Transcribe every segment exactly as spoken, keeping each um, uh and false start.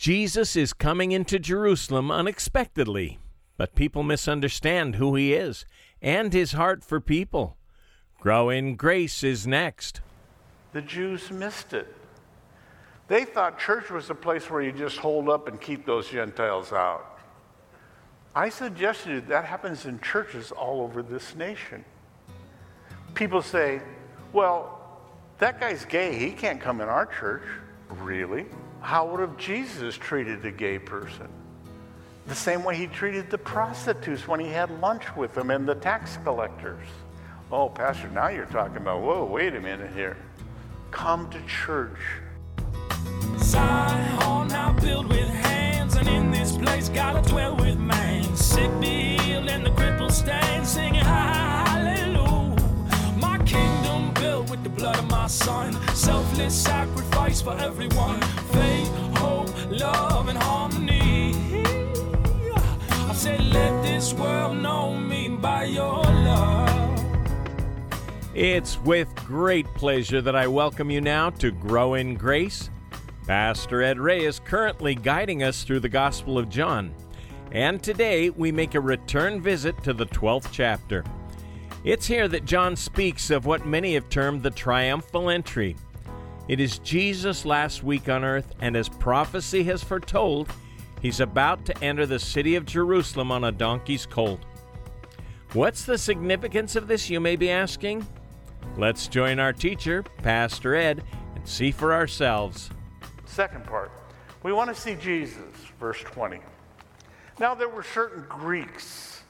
Jesus is coming into Jerusalem unexpectedly, but people misunderstand who he is and his heart for people. Grow in Grace is next. The Jews missed it. They thought church was a place where you just hold up and keep those Gentiles out. I suggested that happens in churches all over this nation. People say, well, that guy's gay. He can't come in our church. Really? How would have Jesus treated a gay person? The same way he treated the prostitutes when he had lunch with them and the tax collectors. Oh, Pastor, now you're talking about, whoa, wait a minute here. Come to church. Sihon now filled with hands, and in this place gotta dwell with man. Sick be healed and the crippled stand, singing hallelujah. My kingdom built with the blood of my son. Selfless sacrifice for everyone. Faith, hope, love, and harmony. I said, let this world know me by your love. It's with great pleasure that I welcome you now to Grow in Grace. Pastor Ed Ray is currently guiding us through the Gospel of John, and today we make a return visit to the twelfth chapter. It's here that John speaks of what many have termed the triumphal entry. It is Jesus' last week on earth, and as prophecy has foretold, he's about to enter the city of Jerusalem on a donkey's colt. What's the significance of this, you may be asking? Let's join our teacher, Pastor Ed, and see for ourselves. Second part, we want to see Jesus, verse twenty. Now there were certain Greeks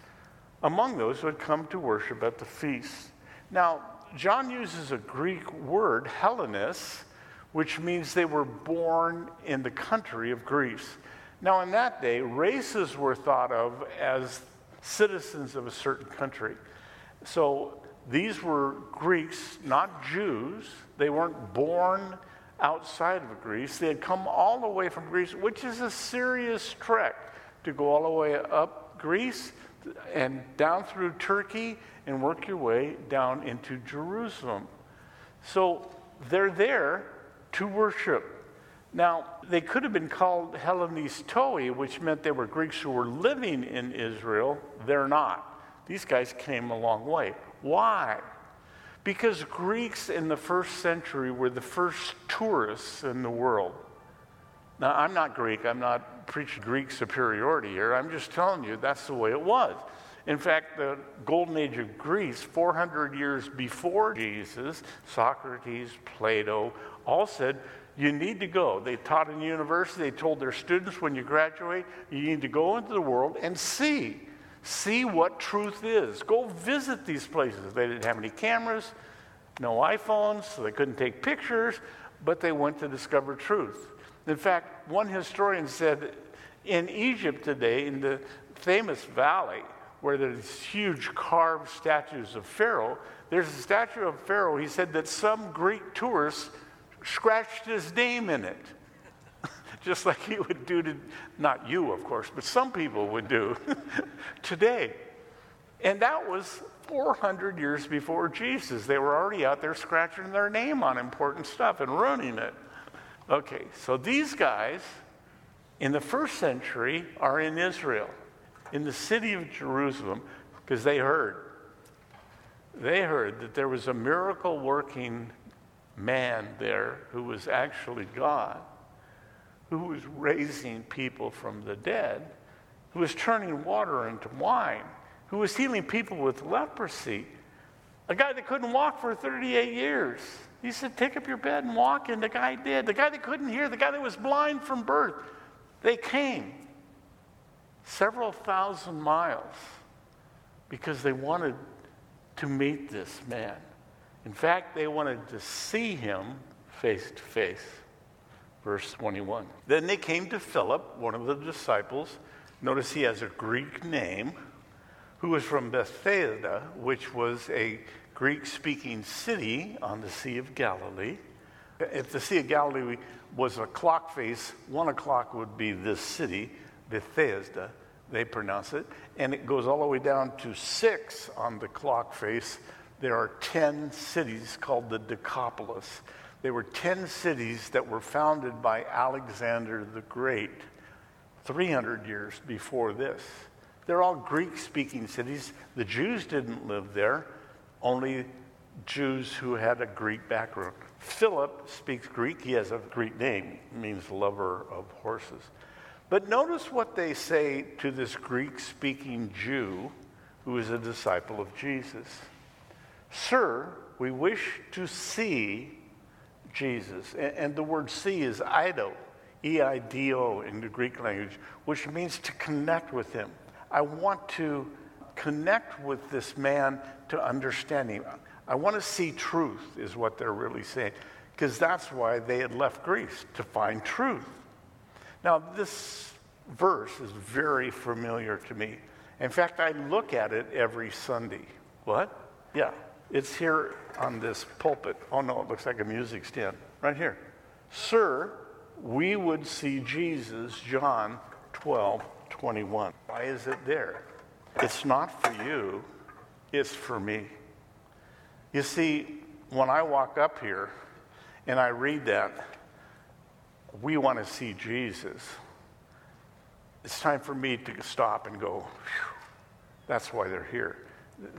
among those who had come to worship at the feast. Now, John uses a Greek word, Hellenes, which means they were born in the country of Greece. Now, in that day, races were thought of as citizens of a certain country. So these were Greeks, not Jews. They weren't born outside of Greece. They had come all the way from Greece, which is a serious trek to go all the way up Greece and down through Turkey and work your way down into Jerusalem. So they're there to worship. Now, they could have been called Hellenistoi, which meant they were Greeks who were living in Israel. They're not. These guys came a long way. Why? Because Greeks in the first century were the first tourists in the world. Now, I'm not Greek. I'm not preaching Greek superiority here. I'm just telling you that's the way it was. In fact, the Golden Age of Greece, four hundred years before Jesus, Socrates, Plato, all said, you need to go. They taught in university. They told their students, when you graduate, you need to go into the world and see. See what truth is. Go visit these places. They didn't have any cameras, no iPhones, so they couldn't take pictures, but they went to discover truth. In fact, one historian said in Egypt today, in the famous valley where there's huge carved statues of Pharaoh, there's a statue of Pharaoh, he said, that some Greek tourists scratched his name in it. Just like he would do to, not you, of course, but some people would do today. And that was four hundred years before Jesus. They were already out there scratching their name on important stuff and ruining it. Okay, so these guys in the first century are in Israel, in the city of Jerusalem, because they heard. They heard that there was a miracle-working man there who was actually God, who was raising people from the dead, who was turning water into wine, who was healing people with leprosy, a guy that couldn't walk for thirty-eight years. He said, take up your bed and walk, and the guy did. The guy that couldn't hear, the guy that was blind from birth, they came several thousand miles because they wanted to meet this man. In fact, they wanted to see him face to face. Verse twenty-one. Then they came to Philip, one of the disciples. Notice he has a Greek name, who was from Bethsaida, which was a Greek-speaking city on the Sea of Galilee. If the Sea of Galilee was a clock face, one o'clock would be this city, Bethsaida, they pronounce it. And it goes all the way down to six on the clock face. There are ten cities called the Decapolis. There were ten cities that were founded by Alexander the Great three hundred years before this. They're all Greek-speaking cities. The Jews didn't live there, only Jews who had a Greek background. Philip speaks Greek. He has a Greek name. It means lover of horses. But notice what they say to this Greek-speaking Jew who is a disciple of Jesus. Sir, we wish to see Jesus. And, and the word see is eido, E I D O in the Greek language, which means to connect with him. I want to connect with this man to understand him. I want to see truth is what they're really saying, because that's why they had left Greece, to find truth. Now, this verse is very familiar to me. In fact, I look at it every Sunday. What? Yeah, it's here on this pulpit. Oh, no, it looks like a music stand. Right here. Sir, we would see Jesus, John twelve twenty-one. Why is it there? It's not for you. It's for me. You see, when I walk up here and I read that, we want to see Jesus. It's time for me to stop and go, phew, that's why they're here.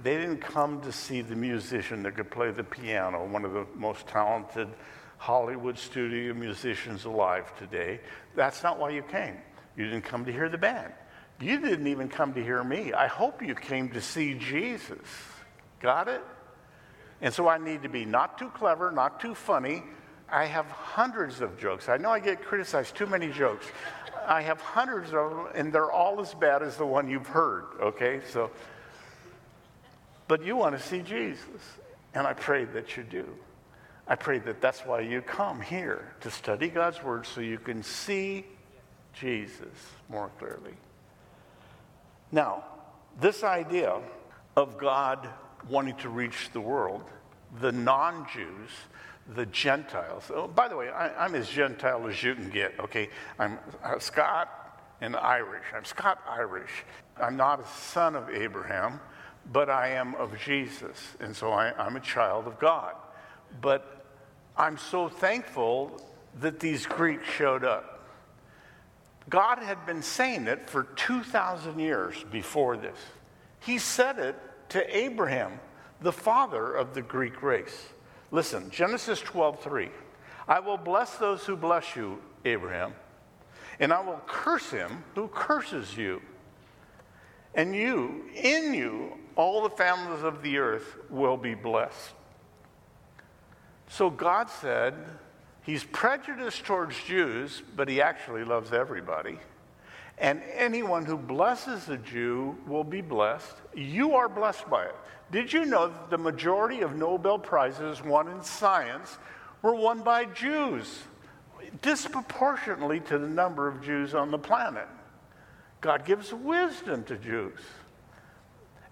They didn't come to see the musician that could play the piano, one of the most talented Hollywood studio musicians alive today. That's not why you came. You didn't come to hear the band. You didn't even come to hear me. I hope you came to see Jesus. Got it? And so I need to be not too clever, not too funny. I have hundreds of jokes. I know I get criticized, too many jokes. I have hundreds of them, and they're all as bad as the one you've heard, okay? So, but you want to see Jesus, and I pray that you do. I pray that that's why you come here, to study God's Word so you can see Jesus more clearly. Now, this idea of God wanting to reach the world, the non-Jews, the Gentiles. Oh, by the way, I, I'm as Gentile as you can get, okay? I'm uh, Scot and Irish. I'm Scot-Irish. I'm not a son of Abraham, but I am of Jesus, and so I, I'm a child of God. But I'm so thankful that these Greeks showed up. God had been saying it for two thousand years before this. He said it to Abraham, the father of the Greek race. Listen, Genesis twelve three. I will bless those who bless you, Abraham, and I will curse him who curses you. And you, in you, all the families of the earth will be blessed. So God said, he's prejudiced towards Jews, but he actually loves everybody. And anyone who blesses a Jew will be blessed. You are blessed by it. Did you know that the majority of Nobel Prizes won in science were won by Jews, disproportionately to the number of Jews on the planet? God gives wisdom to Jews.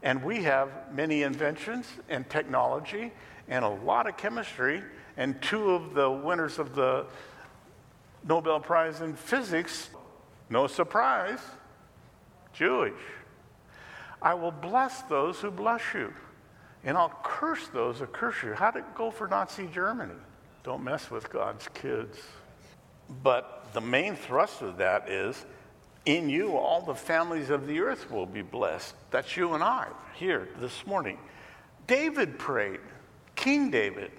And we have many inventions and technology and a lot of chemistry. And two of the winners of the Nobel Prize in physics, no surprise, Jewish. I will bless those who bless you, and I'll curse those who curse you. How'd it go for Nazi Germany? Don't mess with God's kids. But the main thrust of that is, in you all the families of the earth will be blessed. That's you and I here this morning. David prayed, King David,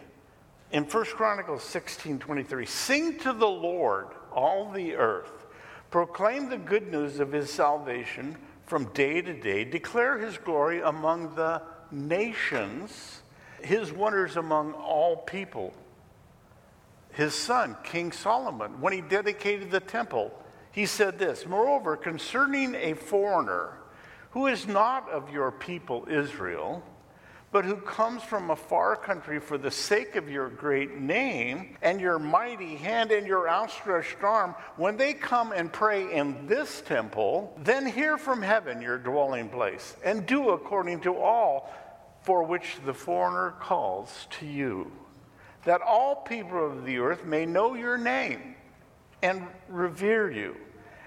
in First Chronicles sixteen twenty-three, sing to the Lord all the earth. Proclaim the good news of his salvation from day to day. Declare his glory among the nations, his wonders among all people. His son, King Solomon, when he dedicated the temple, he said this, moreover, concerning a foreigner who is not of your people Israel, but who comes from a far country for the sake of your great name and your mighty hand and your outstretched arm, when they come and pray in this temple, then hear from heaven your dwelling place and do according to all for which the foreigner calls to you, that all people of the earth may know your name and revere you,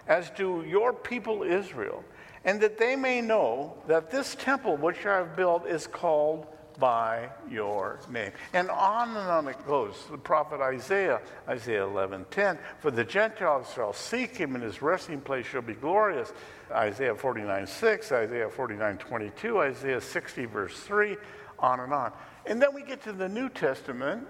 as do your people Israel, and that they may know that this temple which I have built is called by your name. And on and on it goes. The prophet Isaiah, Isaiah eleven ten, for the Gentiles shall seek him, and his resting place shall be glorious. Isaiah forty-nine six, Isaiah forty-nine twenty-two, Isaiah sixty verse three, on and on. And then we get to the New Testament.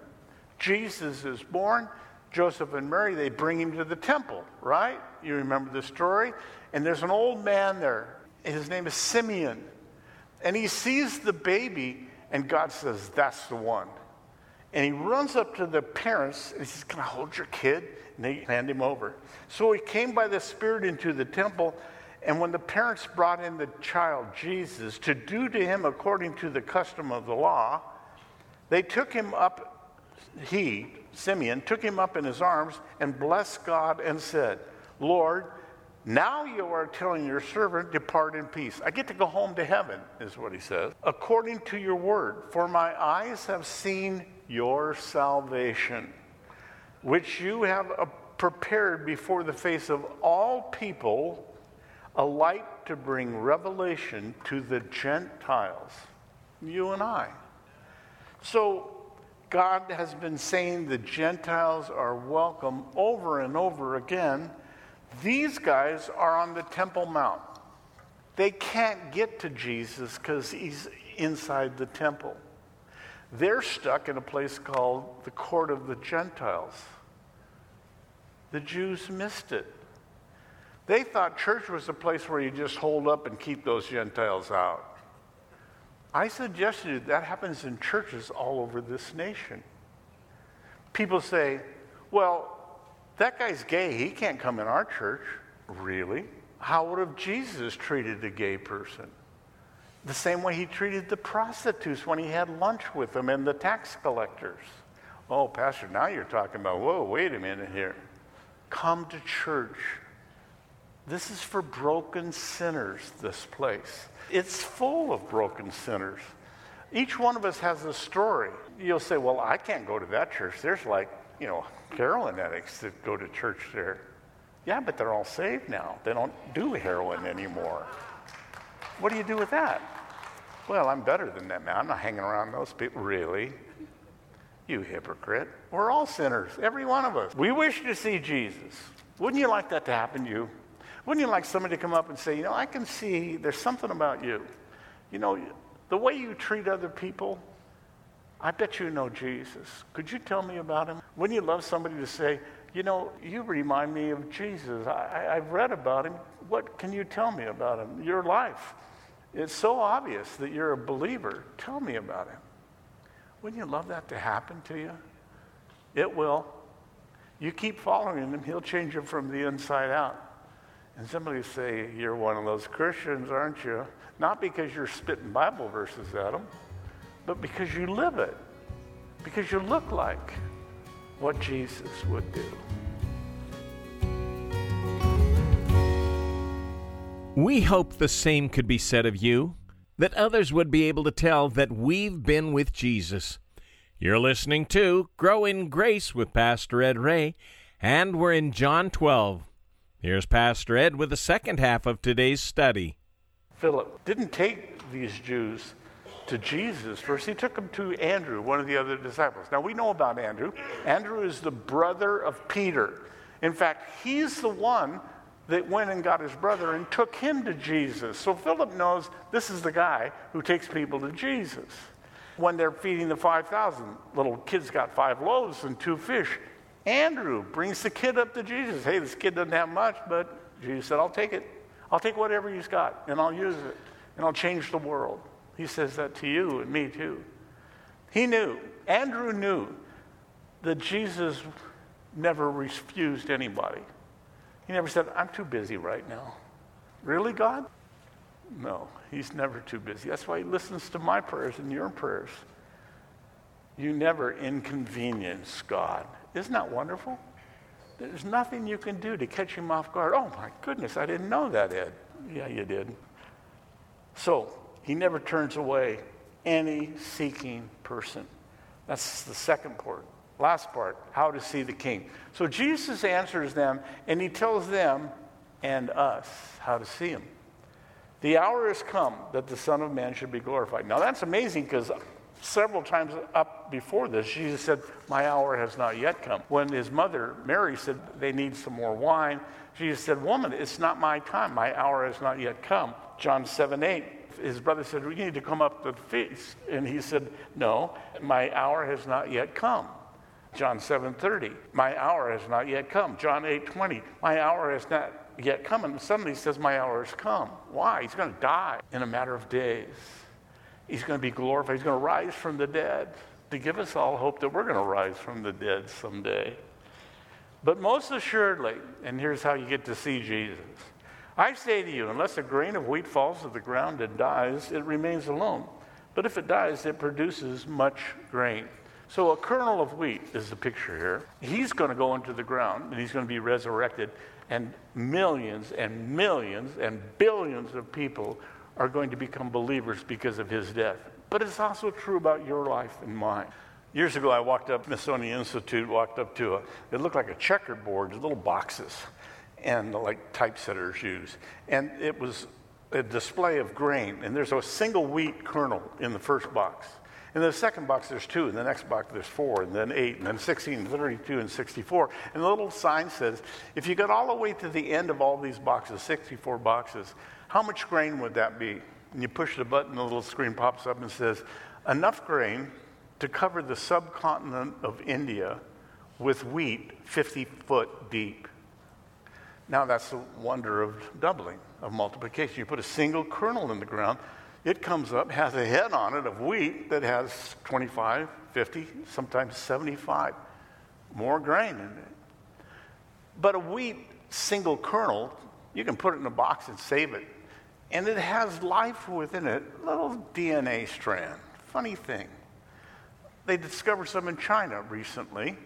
Jesus is born. Joseph and Mary, they bring him to the temple, right? You remember the story? And there's an old man there. His name is Simeon. And he sees the baby, and God says, that's the one. And he runs up to the parents, and he says, can I hold your kid? And they hand him over. So he came by the Spirit into the temple, and when the parents brought in the child, Jesus, to do to him according to the custom of the law, they took him up, he, Simeon, took him up in his arms and blessed God and said, Lord, now you are telling your servant, depart in peace. I get to go home to heaven, is what he says. According to your word, for my eyes have seen your salvation, which you have prepared before the face of all people, a light to bring revelation to the Gentiles, you and I. So God has been saying the Gentiles are welcome over and over again. These guys are on the Temple Mount. They can't get to Jesus because he's inside the temple. They're stuck in a place called the Court of the Gentiles. The Jews missed it. They thought church was a place where you just hold up and keep those Gentiles out. I suggest to you that happens in churches all over this nation. People say, well, that guy's gay. He can't come in our church. Really? How would have Jesus treated a gay person? The same way he treated the prostitutes when he had lunch with them and the tax collectors. Oh, Pastor, now you're talking about, whoa, wait a minute here. Come to church. This is for broken sinners, this place. It's full of broken sinners. Each one of us has a story. You'll say, well, I can't go to that church. There's like, you know, heroin addicts that go to church there. Yeah, but they're all saved now. They don't do heroin anymore. What do you do with that? Well, I'm better than that, man. I'm not hanging around those people. Really? You hypocrite. We're all sinners, every one of us. We wish to see Jesus. Wouldn't you like that to happen to you? Wouldn't you like somebody to come up and say, you know, I can see there's something about you. You know, the way you treat other people, I bet you know Jesus. Could you tell me about him? Wouldn't you love somebody to say, you know, you remind me of Jesus. I, I've read about him. What can you tell me about him? Your life. It's so obvious that you're a believer. Tell me about him. Wouldn't you love that to happen to you? It will. You keep following him. He'll change you from the inside out. And somebody say, you're one of those Christians, aren't you? Not because you're spitting Bible verses at them, but because you live it. Because you look like what Jesus would do. We hope the same could be said of you, that others would be able to tell that we've been with Jesus. You're listening to Grow in Grace with Pastor Ed Ray, and we're in John twelve. Here's Pastor Ed with the second half of today's study. Philip didn't take these Jews to Jesus first. He took them to Andrew, one of the other disciples. Now, we know about Andrew. Andrew is the brother of Peter. In fact, he's the one that went and got his brother and took him to Jesus. So Philip knows this is the guy who takes people to Jesus. When they're feeding the five thousand, little kids got five loaves and two fish. Andrew brings the kid up to Jesus. Hey, this kid doesn't have much, but Jesus said, I'll take it. I'll take whatever he's got, and I'll use it, and I'll change the world. He says that to you and me too. He knew, Andrew knew, that Jesus never refused anybody. He never said, I'm too busy right now. Really, God? No, he's never too busy. That's why he listens to my prayers and your prayers. You never inconvenience God. Isn't that wonderful? There's nothing you can do to catch him off guard. Oh, my goodness, I didn't know that, Ed. Yeah, you did. So he never turns away any seeking person. That's the second part. Last part, how to see the king. So Jesus answers them, and he tells them and us how to see him. The hour has come that the Son of Man should be glorified. Now, that's amazing because several times up before this, Jesus said, my hour has not yet come. When his mother, Mary, said they need some more wine, Jesus said, woman, it's not my time. My hour has not yet come. John seven eight. His brother said, we need to come up to the feast. And he said, no, my hour has not yet come. John seven thirty, my hour has not yet come. John eight twenty, my hour has not yet come. And suddenly he says, my hour has come. Why? He's going to die in a matter of days. He's going to be glorified. He's going to rise from the dead to give us all hope that we're going to rise from the dead someday. But most assuredly, and here's how you get to see Jesus, I say to you, unless a grain of wheat falls to the ground and dies, it remains alone. But if it dies, it produces much grain. So a kernel of wheat is the picture here. He's going to go into the ground, and he's going to be resurrected, and millions and millions and billions of people are going to become believers because of his death. But it's also true about your life and mine. Years ago, I walked up, Smithsonian Institute, walked up to a, it looked like a checkerboard, little boxes, and like typesetters use. And it was a display of grain. And there's a single wheat kernel in the first box. In the second box, there's two. In the next box, there's four, and then eight, and then sixteen, thirty-two, and sixty-four. And the little sign says, if you got all the way to the end of all these boxes, sixty-four boxes, how much grain would that be? And you push the button, the little screen pops up and says, enough grain to cover the subcontinent of India with wheat fifty foot deep. Now that's the wonder of doubling, of multiplication. You put a single kernel in the ground, it comes up, has a head on it of wheat that has twenty-five, fifty, sometimes seventy-five, more grain in it. But a wheat single kernel, you can put it in a box and save it. And it has life within it, little D N A strand. Funny thing. They discovered some in China recently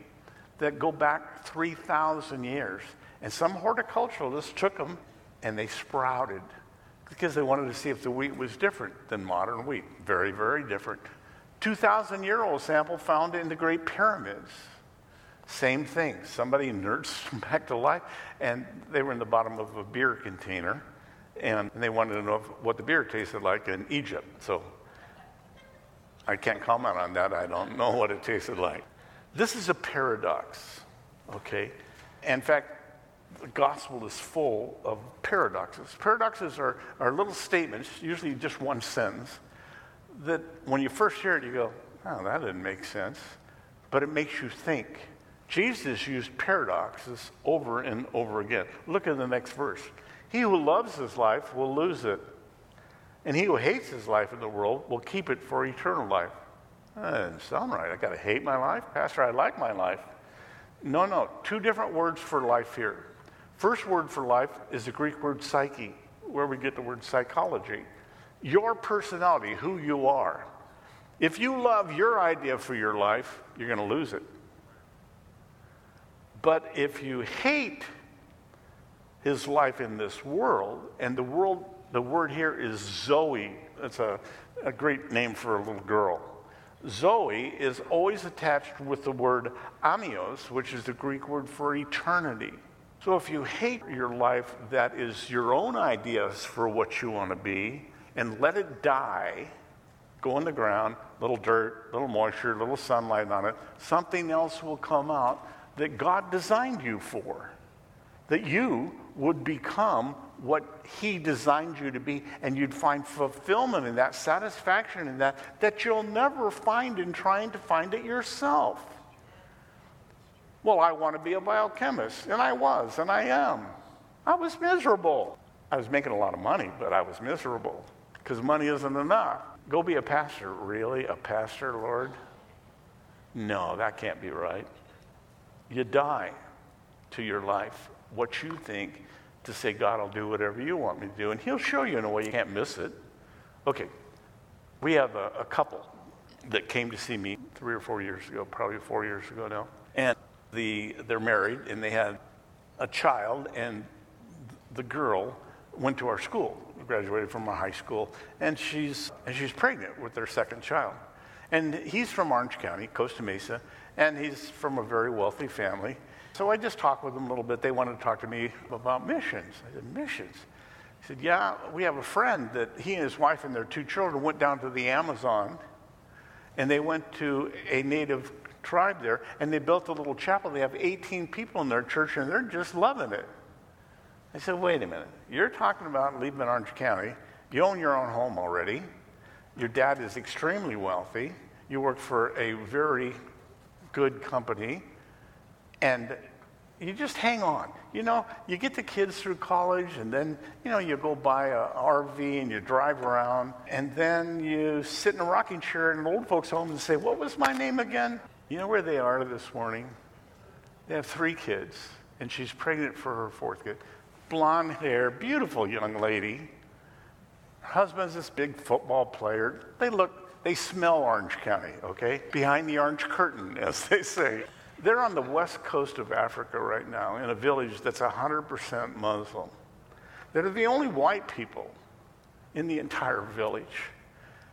that go back three thousand years. And some horticulturalists took them, and they sprouted because they wanted to see if the wheat was different than modern wheat. Very, very different. two thousand-year-old sample found in the Great Pyramids. Same thing. Somebody nursed them back to life, and they were in the bottom of a beer container, and they wanted to know what the beer tasted like in Egypt. So I can't comment on that. I don't know what it tasted like. This is a paradox, okay? In fact, the gospel is full of paradoxes. Paradoxes are, are little statements, usually just one sentence, that when you first hear it, you go, oh, that didn't make sense. But it makes you think. Jesus used paradoxes over and over again. Look at the next verse. He who loves his life will lose it, and he who hates his life in the world will keep it for eternal life. That doesn't sound right. I got to hate my life? Pastor, I like my life. No, no, two different words for life here. First word for life is the Greek word psyche, where we get the word psychology. Your personality, who you are. If you love your idea for your life, you're going to lose it. But if you hate his life in this world, and the world, the word here is Zoe. That's a, a great name for a little girl. Zoe is always attached with the word amios, which is the Greek word for eternity. So if you hate your life that is your own ideas for what you want to be, and let it die, go in the ground, little dirt, little moisture, little sunlight on it, something else will come out that God designed you for, that you would become what he designed you to be, and you'd find fulfillment in that, satisfaction in that, that you'll never find in trying to find it yourself. Well, I want to be a biochemist, and I was, and I am. I was miserable. I was making a lot of money, but I was miserable because money isn't enough. Go be a pastor. Really? A pastor, Lord? No, that can't be right. You die to your life, what you think, to say, God, I'll do whatever you want me to do, and he'll show you in a way you can't miss it. Okay, we have a, a couple that came to see me three or four years ago, probably four years ago now, and the they're married, and they had a child, and the girl went to our school, graduated from our high school, and she's and she's pregnant with their second child. And he's from Orange County, Costa Mesa, and he's from a very wealthy family. So I just talked with them a little bit. They wanted to talk to me about missions. I said, missions? He said, yeah, we have a friend that he and his wife and their two children went down to the Amazon and they went to a native tribe there, and they built a little chapel. They have eighteen people in their church, and they're just loving it. I said, wait a minute. You're talking about leaving Orange County. You own your own home already. Your dad is extremely wealthy. You work for a very good company. And you just hang on. You know, you get the kids through college, and then, you know, you go buy a R V and you drive around, and then you sit in a rocking chair in an old folks' home and say, what was my name again? You know where they are this morning? They have three kids, and she's pregnant for her fourth kid. Blonde hair, beautiful young lady. Her husband's this big football player. They look, they smell Orange County, okay? Behind the orange curtain, as they say. They're on the west coast of Africa right now in a village that's one hundred percent Muslim. They're the only white people in the entire village.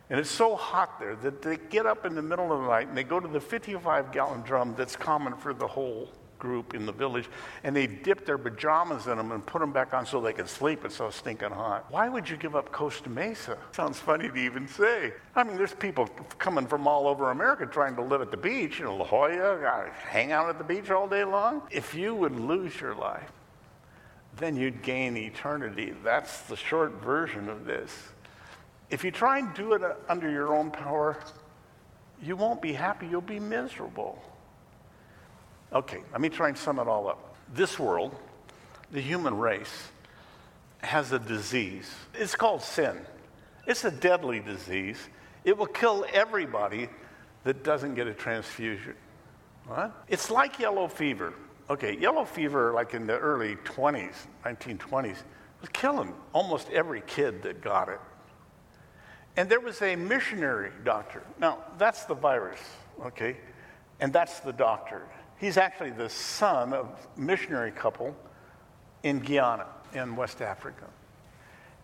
And it's so hot there that they get up in the middle of the night and they go to the fifty-five gallon drum that's common for the whole group in the village, and they dip their pajamas in them and put them back on so they can sleep. It's so stinking hot. Why would you give up Costa Mesa? Sounds funny to even say. I mean, there's people coming from all over America trying to live at the beach. You know, La Jolla, gotta hang out at the beach all day long. If you would lose your life, then you'd gain eternity. That's the short version of this. If you try and do it under your own power, you won't be happy. You'll be miserable. Okay, let me try and sum it all up. This world, the human race, has a disease. It's called sin. It's a deadly disease. It will kill everybody that doesn't get a transfusion. What? It's like yellow fever. Okay, yellow fever, like in the early twenties, nineteen twenties, was killing almost every kid that got it. And there was a missionary doctor. Now, that's the virus, okay? And that's the doctor. He's actually the son of a missionary couple in Guyana, in West Africa.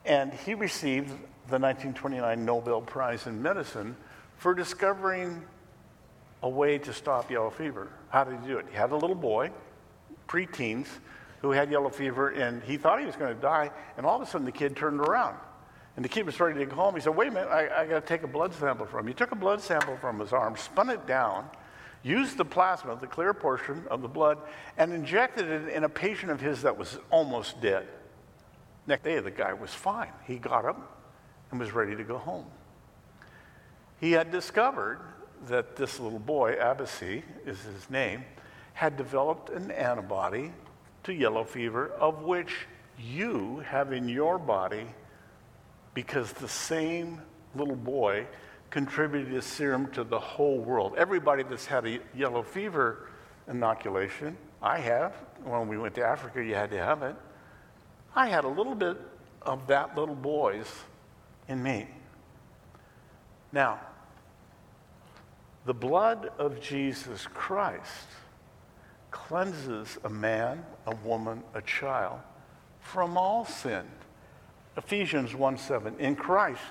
And he received the nineteen twenty-nine Nobel Prize in Medicine for discovering a way to stop yellow fever. How did he do it? He had a little boy, preteens, who had yellow fever, and he thought he was going to die, and all of a sudden the kid turned around. And the kid was ready to go home. He said, wait a minute, I, I got to take a blood sample from him. He took a blood sample from his arm, spun it down, used the plasma, the clear portion of the blood, and injected it in a patient of his that was almost dead. Next day, the guy was fine. He got up and was ready to go home. He had discovered that this little boy, Abassi is his name, had developed an antibody to yellow fever, of which you have in your body, because the same little boy contributed his serum to the whole world. Everybody that's had a yellow fever inoculation, I have. When we went to Africa, you had to have it. I had a little bit of that little boy's in me. Now, the blood of Jesus Christ cleanses a man, a woman, a child from all sin. Ephesians one seven, in Christ,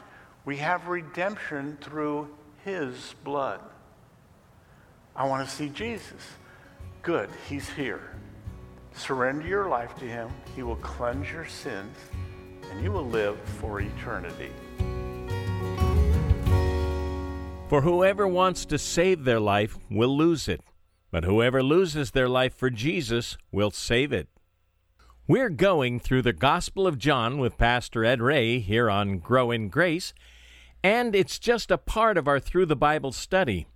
we have redemption through his blood. I want to see Jesus. Good, he's here. Surrender your life to him. He will cleanse your sins, and you will live for eternity. For whoever wants to save their life will lose it, but whoever loses their life for Jesus will save it. We're going through the Gospel of John with Pastor Ed Ray here on Grow in Grace, and it's just a part of our Through the Bible study.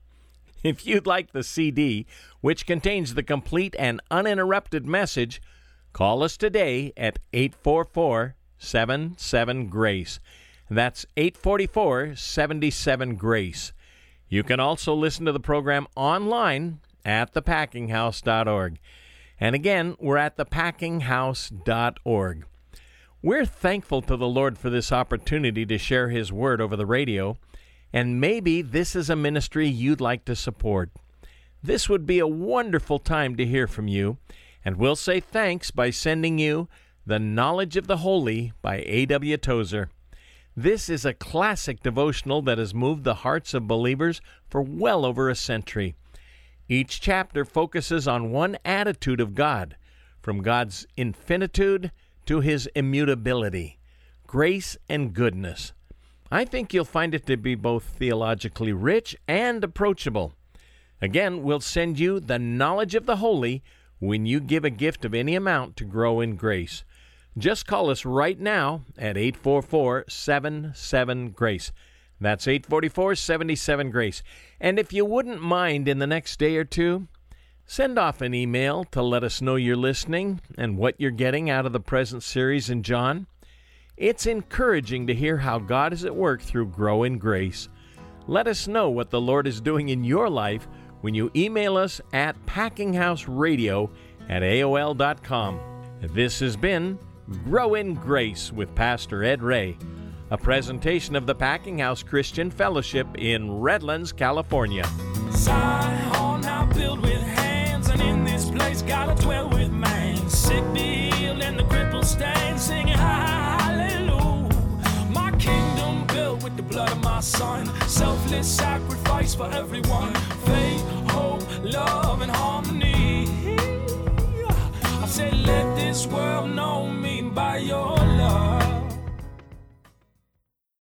If you'd like the C D, which contains the complete and uninterrupted message, call us today at eight four four, seven seven, GRACE. That's eight four four, seven seven, GRACE. You can also listen to the program online at the packing house dot org. And again, we're at the packing house dot org. We're thankful to the Lord for this opportunity to share His Word over the radio, and maybe this is a ministry you'd like to support. This would be a wonderful time to hear from you, and we'll say thanks by sending you The Knowledge of the Holy by A W Tozer. This is a classic devotional that has moved the hearts of believers for well over a century. Each chapter focuses on one attitude of God, from God's infinitude to His immutability, grace and goodness. I think you'll find it to be both theologically rich and approachable. Again, we'll send you The Knowledge of the Holy when you give a gift of any amount to Grow in Grace. Just call us right now at eight four four, seven seven, GRACE. That's eight four four, seven seven, GRACE. And if you wouldn't mind, in the next day or two, send off an email to let us know you're listening and what you're getting out of the present series in John. It's encouraging to hear how God is at work through Grow in Grace. Let us know what the Lord is doing in your life when you email us at packing house radio at A O L dot com. This has been Grow in Grace with Pastor Ed Ray, a presentation of the Packing House Christian Fellowship in Redlands, California. Zion, I build with hands, and in this place gotta dwell with man. Sick be healed, and the crippled stand, singing hallelujah. My kingdom built with the blood of my son, selfless sacrifice for everyone. Faith, hope, love, and harmony. I said, let this world know me by your love.